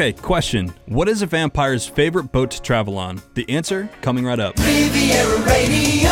Okay, question. What is a vampire's favorite boat to travel on? The answer, coming right up. Riviera Radio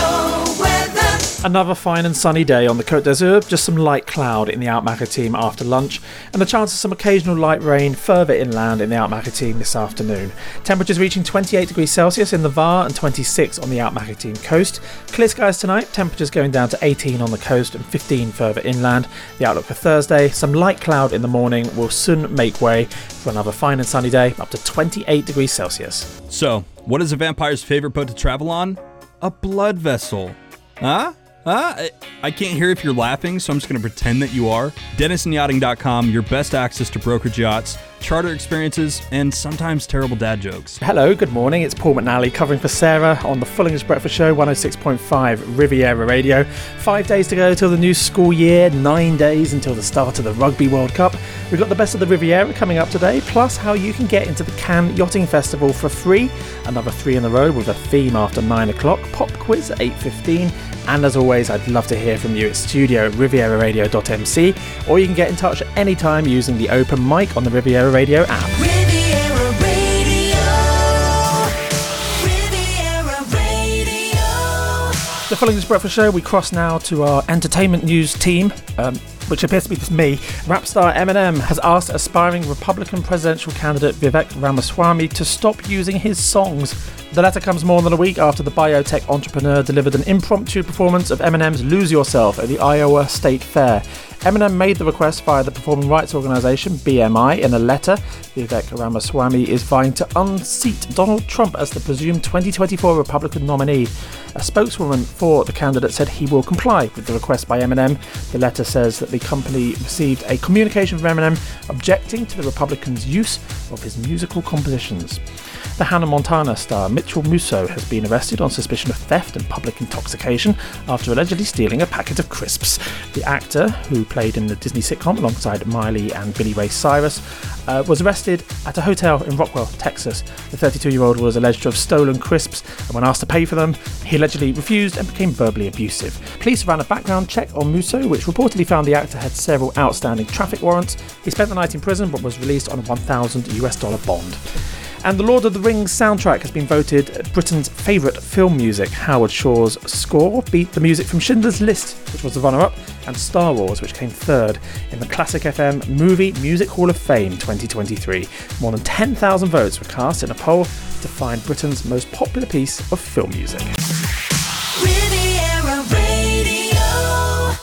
weather. Another fine and sunny day on the Côte d'Azur, just some light cloud in the Alpes-Maritimes after lunch, and the chance of some occasional light rain further inland in the Alpes-Maritimes this afternoon. Temperatures reaching 28 degrees Celsius in the VAR and 26 on the Alpes-Maritimes coast. Clear skies tonight, temperatures going down to 18 on the coast and 15 further inland. The outlook for Thursday, some light cloud in the morning will soon make way for another fine and sunny day up to 28 degrees Celsius. So, what is a vampire's favourite boat to travel on? A blood vessel. Huh? I can't hear if you're laughing, so I'm just going to pretend that you are. DenisonYachting.com, your best access to brokerage yachts, charter experiences, and sometimes terrible dad jokes. Hello, good morning. It's Paul McNally covering for Sarah on the Full English Breakfast Show, 106.5 Riviera Radio. 5 days to go till the new school year, 9 days until the start of the Rugby World Cup. We've got the best of the Riviera coming up today, plus how you can get into the Cannes Yachting Festival for free. Another three in a row with a theme after 9 o'clock, pop quiz at 8:15, and as always, I'd love to hear from you at studio@rivieraradio.mc, or you can get in touch at any time using the open mic on the Riviera Radio app. Riviera Radio, Riviera Radio. The Full English Breakfast Show, we cross now to our entertainment news team, which appears to be just me. Rap star Eminem has asked aspiring Republican presidential candidate Vivek Ramaswamy to stop using his songs. The letter comes more than a week after the biotech entrepreneur delivered an impromptu performance of Eminem's Lose Yourself at the Iowa State Fair. Eminem made the request via the performing rights organisation BMI in a letter. Vivek Ramaswamy is vying to unseat Donald Trump as the presumed 2024 Republican nominee. A spokeswoman for the candidate said he will comply with the request by Eminem. The letter says that the company received a communication from Eminem objecting to the Republican's use of his musical compositions. The Hannah Montana star Mitchell Musso has been arrested on suspicion of theft and public intoxication after allegedly stealing a packet of crisps. The actor, who played in the Disney sitcom alongside Miley and Billy Ray Cyrus, was arrested at a hotel in Rockwell, Texas. The 32-year-old was alleged to have stolen crisps, and when asked to pay for them, he allegedly refused and became verbally abusive. Police ran a background check on Musso, which reportedly found the actor had several outstanding traffic warrants. He spent the night in prison but was released on a $1,000 bond. And the Lord of the Rings soundtrack has been voted Britain's favourite film music. Howard Shaw's score beat the music from Schindler's List, which was the runner-up, and Star Wars, which came third, in the Classic FM Movie Music Hall of Fame 2023. More than 10,000 votes were cast in a poll to find Britain's most popular piece of film music. Riviera Radio.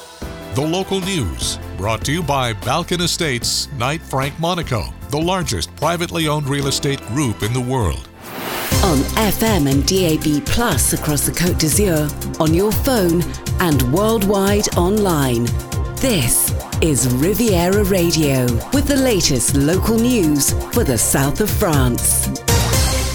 The local news, brought to you by Balkan Estates, Knight Frank Monaco, the largest privately owned real estate group in the world. On FM and DAB Plus across the Côte d'Azur, on your phone and worldwide online. This is Riviera Radio with the latest local news for the south of France.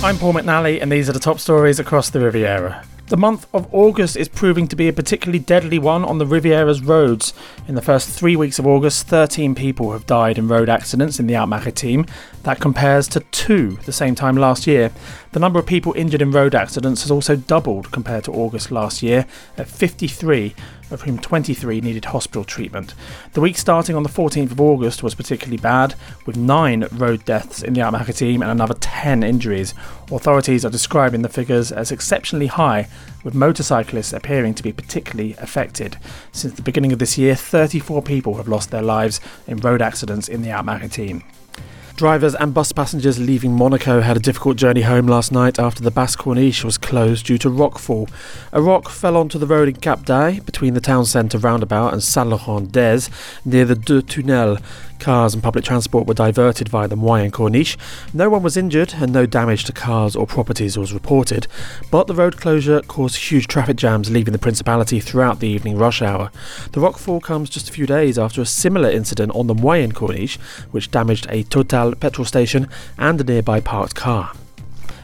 I'm Paul McNally and these are the top stories across the Riviera. The month of August is proving to be a particularly deadly one on the Riviera's roads. In the first 3 weeks of August, 13 people have died in road accidents in the Alpes-Maritimes. That compares to 2 the same time last year. The number of people injured in road accidents has also doubled compared to August last year, at 53, of whom 23 needed hospital treatment. The week starting on the 14th of August was particularly bad, with 9 road deaths in the Alpes-Maritimes and another 10 injuries. Authorities are describing the figures as exceptionally high, with motorcyclists appearing to be particularly affected. Since the beginning of this year, 34 people have lost their lives in road accidents in the Alpes-Maritimes. Drivers and bus passengers leaving Monaco had a difficult journey home last night after the Basse Corniche was closed due to rockfall. A rock fell onto the road in Cap d'Ail between the town centre roundabout and Saint Laurent near the Deux-Tunnels. Cars and public transport were diverted via the Moyenne Corniche. No one was injured and no damage to cars or properties was reported, but the road closure caused huge traffic jams leaving the Principality throughout the evening rush hour. The rockfall comes just a few days after a similar incident on the Moyenne Corniche, which damaged a Total petrol station and a nearby parked car.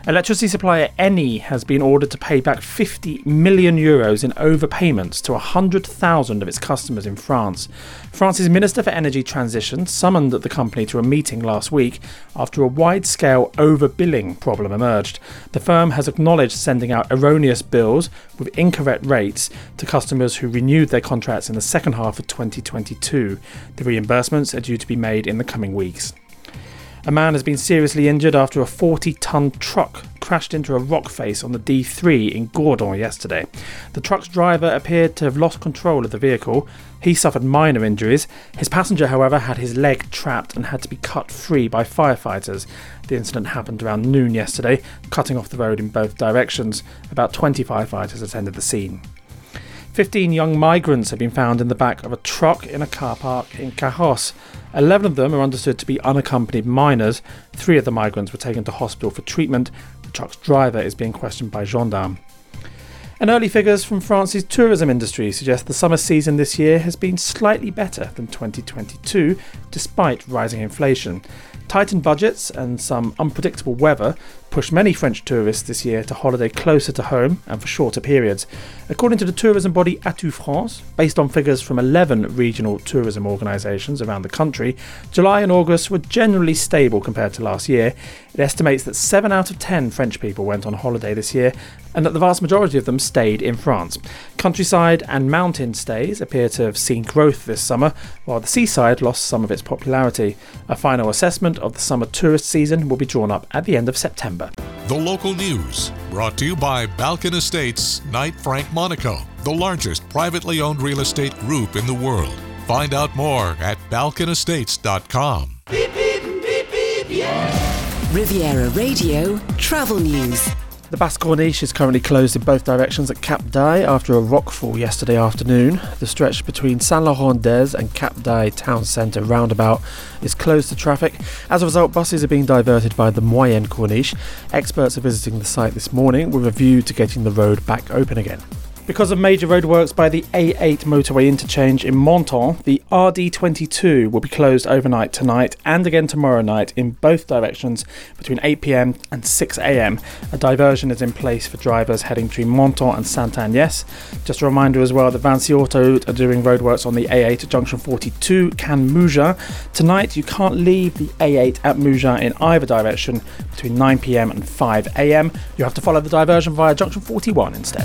Electricity supplier Eni has been ordered to pay back €50 million in overpayments to 100,000 of its customers in France. France's Minister for Energy Transition summoned the company to a meeting last week after a wide-scale overbilling problem emerged. The firm has acknowledged sending out erroneous bills with incorrect rates to customers who renewed their contracts in the second half of 2022. The reimbursements are due to be made in the coming weeks. A man has been seriously injured after a 40-ton truck crashed into a rock face on the D3 in Gourdon yesterday. The truck's driver appeared to have lost control of the vehicle. He suffered minor injuries. His passenger, however, had his leg trapped and had to be cut free by firefighters. The incident happened around noon yesterday, cutting off the road in both directions. About 20 firefighters attended the scene. 15 young migrants have been found in the back of a truck in a car park in Cahos. 11 of them are understood to be unaccompanied minors. 3 of the migrants were taken to hospital for treatment. The truck's driver is being questioned by gendarmes. And early figures from France's tourism industry suggest the summer season this year has been slightly better than 2022, despite rising inflation. Tightened budgets and some unpredictable weather pushed many French tourists this year to holiday closer to home and for shorter periods. According to the tourism body Atout France, based on figures from 11 regional tourism organisations around the country, July and August were generally stable compared to last year. It estimates that 7 out of 10 French people went on holiday this year and that the vast majority of them stayed in France. Countryside and mountain stays appear to have seen growth this summer, while the seaside lost some of its popularity. A final assessment of the summer tourist season will be drawn up at the end of September. The local news brought to you by Balkan Estates, Knight Frank Monaco, the largest privately owned real estate group in the world. Find out more at balkanestates.com. Beep, beep, beep, beep, yeah. Riviera Radio Travel News. The Basse Corniche is currently closed in both directions at Cap d'Ail after a rockfall yesterday afternoon. The stretch between Saint Laurent des and Cap d'Ail town centre roundabout is closed to traffic. As a result, buses are being diverted by the Moyenne Corniche. Experts are visiting the site this morning with a view to getting the road back open again. Because of major roadworks by the A8 motorway interchange in Menton, the RD22 will be closed overnight tonight and again tomorrow night in both directions between 8 p.m. and 6 a.m. A diversion is in place for drivers heading between Menton and Saint-Agnès. Just a reminder as well that Vinci Auto are doing roadworks on the A8 at junction 42, Cannes-Mougins. Tonight you can't leave the A8 at Mougins in either direction between 9 p.m. and 5 a.m. You have to follow the diversion via junction 41 instead.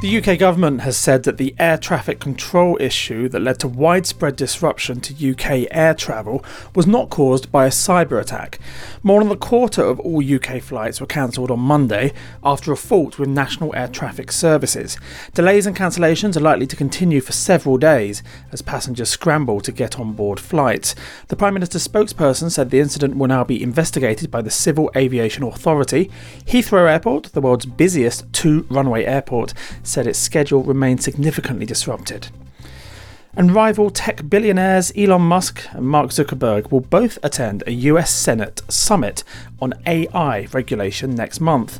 The UK government has said that the air traffic control issue that led to widespread disruption to UK air travel was not caused by a cyber attack. More than a quarter of all UK flights were cancelled on Monday after a fault with national air traffic services. Delays and cancellations are likely to continue for several days as passengers scramble to get on board flights. The Prime Minister's spokesperson said the incident will now be investigated by the Civil Aviation Authority. Heathrow Airport, the world's busiest two-runway airport, said its schedule remained significantly disrupted. And rival tech billionaires Elon Musk and Mark Zuckerberg will both attend a US Senate summit on AI regulation next month.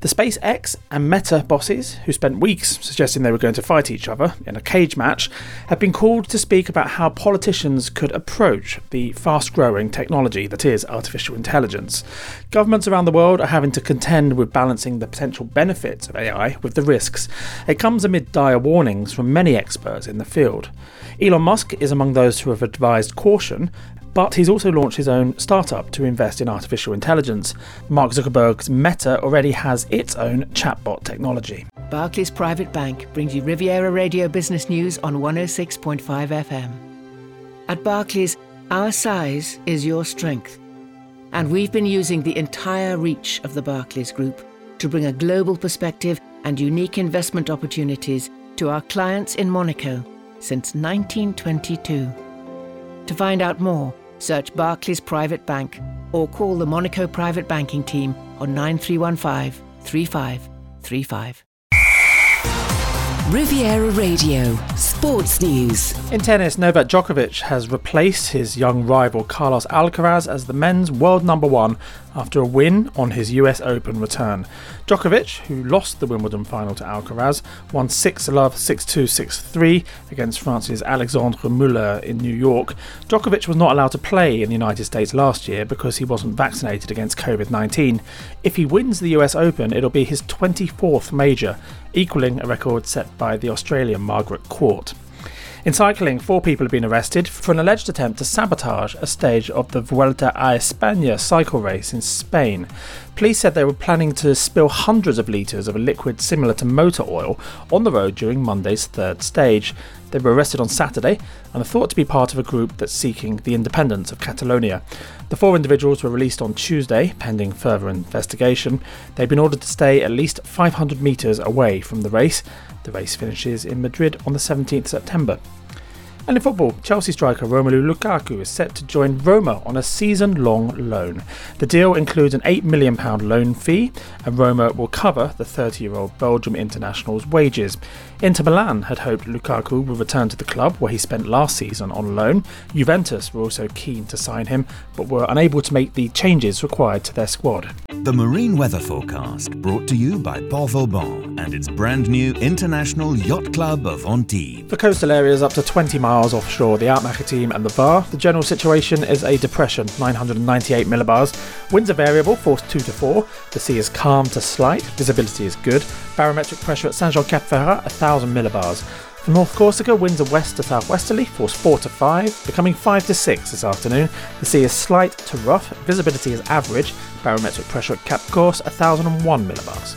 The SpaceX and Meta bosses, who spent weeks suggesting they were going to fight each other in a cage match, have been called to speak about how politicians could approach the fast-growing technology that is artificial intelligence. Governments around the world are having to contend with balancing the potential benefits of AI with the risks. It comes amid dire warnings from many experts in the field. Elon Musk is among those who have advised caution, but he's also launched his own startup to invest in artificial intelligence. Mark Zuckerberg's Meta already has its own chatbot technology. Barclays Private Bank brings you Riviera Radio Business News on 106.5 FM. At Barclays, our size is your strength. And we've been using the entire reach of the Barclays Group to bring a global perspective and unique investment opportunities to our clients in Monaco since 1922. To find out more, search Barclays Private Bank or call the Monaco Private Banking Team on 9315 3535. Riviera Radio Sports News. In tennis, Novak Djokovic has replaced his young rival Carlos Alcaraz as the men's world number one after a win on his US Open return. Djokovic, who lost the Wimbledon final to Alcaraz, won 6-love, 6-2, 6-3 against France's Alexandre Muller in New York. Djokovic was not allowed to play in the United States last year because he wasn't vaccinated against COVID-19. If he wins the US Open, it'll be his 24th major, equalling a record set by the Australian Margaret Court. In cycling, 4 people have been arrested for an alleged attempt to sabotage a stage of the Vuelta a España cycle race in Spain. Police said they were planning to spill hundreds of litres of a liquid similar to motor oil on the road during Monday's third stage. They were arrested on Saturday and are thought to be part of a group that's seeking the independence of Catalonia. The four individuals were released on Tuesday, pending further investigation. They've been ordered to stay at least 500 metres away from the race. The race finishes in Madrid on the 17th September. And in football, Chelsea striker Romelu Lukaku is set to join Roma on a season-long loan. The deal includes an £8 million loan fee, and Roma will cover the 30-year-old Belgium international's wages. Inter Milan had hoped Lukaku would return to the club where he spent last season on loan. Juventus were also keen to sign him, but were unable to make the changes required to their squad. The Marine Weather Forecast, brought to you by Port Vauban and its brand new International Yacht Club of Antibes. For coastal areas up to 20 miles offshore, the Altmaritime and the VAR, the general situation is a depression, 998 millibars. Winds are variable, force 2 to 4. The sea is calm to slight. Visibility is good. Barometric pressure at Saint-Jean-Cap-Ferrat, 1,000 millibars. For North Corsica, winds are west to southwesterly, force 4 to 5, becoming 5 to 6 this afternoon. The sea is slight to rough. Visibility is average. Barometric pressure at Cap Corse, 1,001 millibars.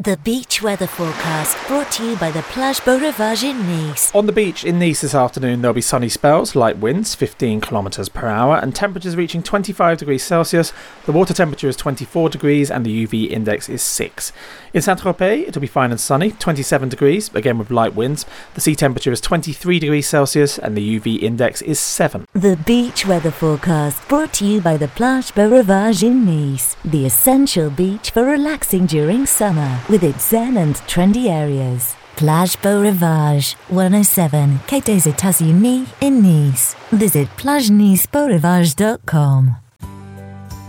The Beach Weather Forecast, brought to you by the Plage Beau Rivage in Nice. On the beach in Nice this afternoon, there'll be sunny spells, light winds, 15 kilometres per hour, and temperatures reaching 25 degrees Celsius. The water temperature is 24 degrees, and the UV index is 6. In Saint-Tropez, it'll be fine and sunny, 27 degrees, again with light winds. The sea temperature is 23 degrees Celsius, and the UV index is 7. The Beach Weather Forecast, brought to you by the Plage Beau Rivage in Nice, the essential beach for relaxing during summer, with its zen and trendy areas. Plage Beau Rivage, 107, Quai des Etats-Unis in Nice. Visit plage-nice-beau-rivage.com.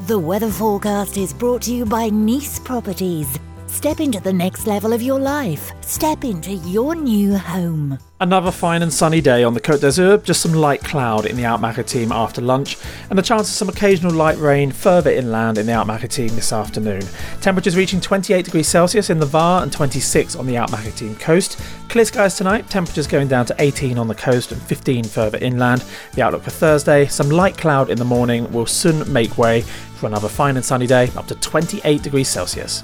The weather forecast is brought to you by Nice Properties. Step into the next level of your life. Step into your new home. Another fine and sunny day on the Côte d'Azur, just some light cloud in the Alpes-Maritimes after lunch, and the chance of some occasional light rain further inland in the Alpes-Maritimes this afternoon. Temperatures reaching 28 degrees Celsius in the VAR and 26 on the Alpes-Maritimes coast. Clear skies tonight, temperatures going down to 18 on the coast and 15 further inland. The outlook for Thursday, some light cloud in the morning will soon make way for another fine and sunny day up to 28 degrees Celsius.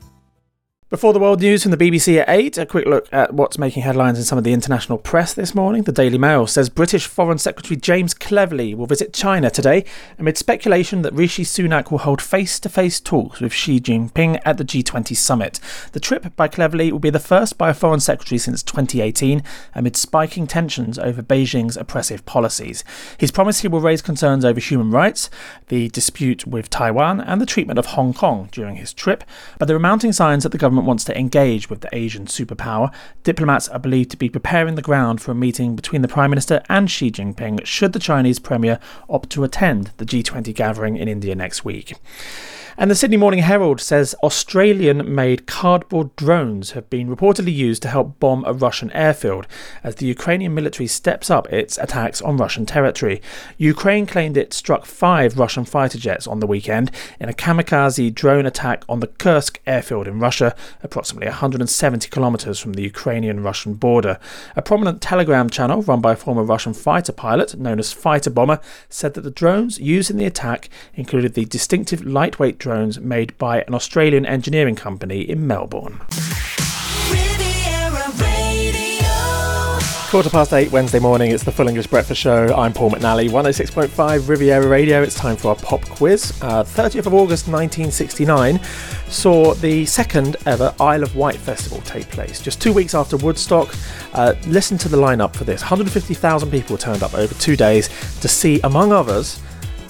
Before the world news from the BBC at 8, a quick look at what's making headlines in some of the international press this morning. The Daily Mail says British Foreign Secretary James Cleverly will visit China today amid speculation that Rishi Sunak will hold face-to-face talks with Xi Jinping at the G20 summit. The trip by Cleverly will be the first by a foreign secretary since 2018 amid spiking tensions over Beijing's oppressive policies. He's promised he will raise concerns over human rights, the dispute with Taiwan and the treatment of Hong Kong during his trip, but there are mounting signs that the government wants to engage with the Asian superpower. Diplomats are believed to be preparing the ground for a meeting between the Prime Minister and Xi Jinping should the Chinese Premier opt to attend the G20 gathering in India next week. And the Sydney Morning Herald says Australian-made cardboard drones have been reportedly used to help bomb a Russian airfield as the Ukrainian military steps up its attacks on Russian territory. Ukraine claimed it struck 5 Russian fighter jets on the weekend in a kamikaze drone attack on the Kursk airfield in Russia, approximately 170 kilometres from the Ukrainian-Russian border. A prominent Telegram channel run by a former Russian fighter pilot known as Fighter Bomber said that the drones used in the attack included the distinctive lightweight drones made by an Australian engineering company in Melbourne. Riviera Radio. 8:15 Wednesday morning, it's the Full English Breakfast Show. I'm Paul McNally, 106.5 Riviera Radio. It's time for our pop quiz. 30th of August 1969 saw the second ever Isle of Wight Festival take place. Just 2 weeks after Woodstock, listen to the lineup for this. 150,000 people turned up over 2 days to see, among others,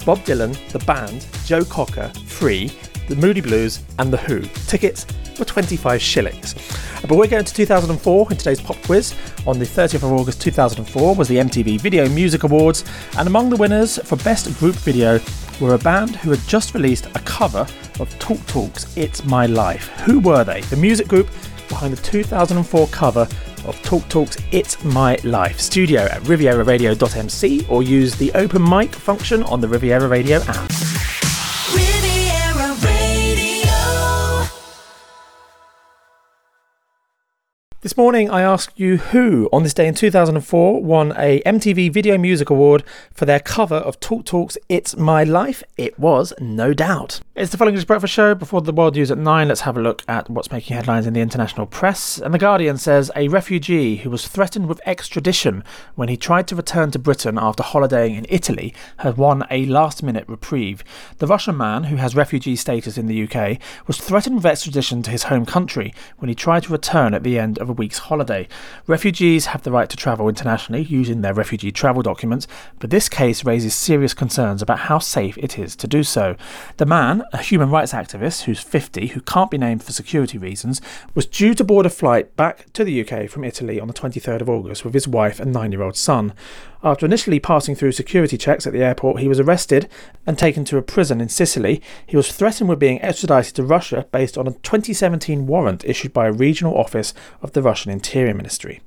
Bob Dylan, The Band, Joe Cocker, Free, The Moody Blues and The Who. Tickets for 25 shillings. But we're going to 2004 in today's pop quiz. On the 30th of August 2004 was the MTV Video Music Awards, and among the winners for Best Group Video were a band who had just released a cover of Talk Talk's It's My Life. Who were they? The music group behind the 2004 cover of Talk Talk's It's My Life. Studio at riviera.radio.mc or use the open mic function on the Riviera Radio app. Riviera Radio. This morning I asked you who on this day in 2004 won a MTV Video Music Award for their cover of Talk Talk's It's My Life. It was No Doubt. It's the Following English Breakfast Show. Before the world news at 9, let's have a look at what's making headlines in the international press. And The Guardian says a refugee who was threatened with extradition when he tried to return to Britain after holidaying in Italy has won a last-minute reprieve. The Russian man, who has refugee status in the UK, was threatened with extradition to his home country when he tried to return at the end of a week's holiday. Refugees have the right to travel internationally using their refugee travel documents, but this case raises serious concerns about how safe it is to do so. The man, a human rights activist who's 50, who can't be named for security reasons, was due to board a flight back to the UK from Italy on the 23rd of August with his wife and 9-year-old son. After initially passing through security checks at the airport, he was arrested and taken to a prison in Sicily. He was threatened with being extradited to Russia based on a 2017 warrant issued by a regional office of the Russian Interior Ministry.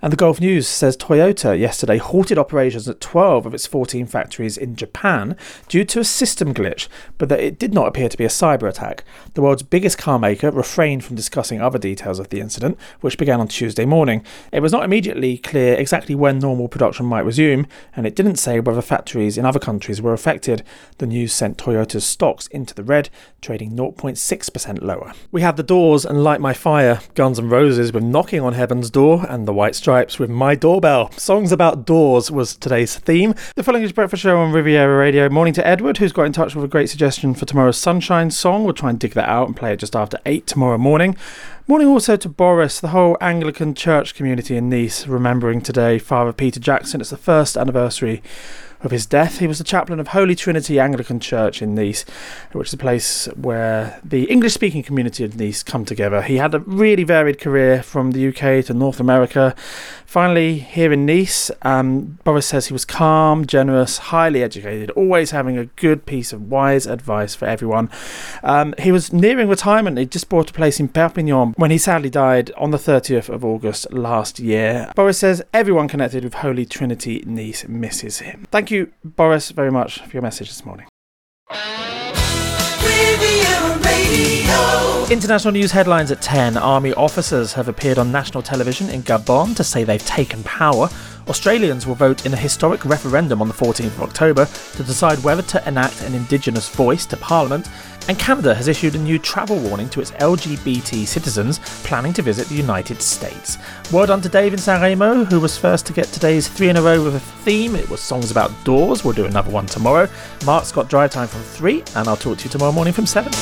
And the Gulf News says Toyota yesterday halted operations at 12 of its 14 factories in Japan due to a system glitch, but that it did not appear to be a cyber attack. The world's biggest car maker refrained from discussing other details of the incident, which began on Tuesday morning. It was not immediately clear exactly when normal production might resume, and it didn't say whether factories in other countries were affected. The news sent Toyota's stocks into the red, trading 0.6% lower. We had The Doors and Light My Fire, Guns N' Roses with Knocking on Heaven's Door, and the White Stripes with My Doorbell. Songs about doors was today's theme. The Full English Breakfast Show on Riviera Radio. Morning to Edward, who's got in touch with a great suggestion for tomorrow's Sunshine song. We'll try and dig that out and play it just after 8 tomorrow morning. Morning also to Boris, the whole Anglican church community in Nice, remembering today Father Peter Jackson. It's the first anniversary of his death. He was the chaplain of Holy Trinity Anglican Church in Nice, which is a place where the English-speaking community of Nice come together. He had a really varied career from the UK to North America. Finally, here in Nice, Boris says he was calm, generous, highly educated, always having a good piece of wise advice for everyone. He was nearing retirement. He just bought a place in Perpignan when he sadly died on the 30th of August last year. Boris says everyone connected with Holy Trinity Nice misses him. Thank you, Boris, very much for your message this morning. International news headlines at 10. Army officers have appeared on national television in Gabon to say they've taken power. Australians will vote in a historic referendum on the 14th of October to decide whether to enact an Indigenous voice to Parliament. And Canada has issued a new travel warning to its LGBT citizens planning to visit the United States. Well done to Dave in San Remo, who was first to get today's 3 in a row with a theme. It was songs about doors. We'll do another one tomorrow. Mark's got drive time from 3, and I'll talk to you tomorrow morning from 7.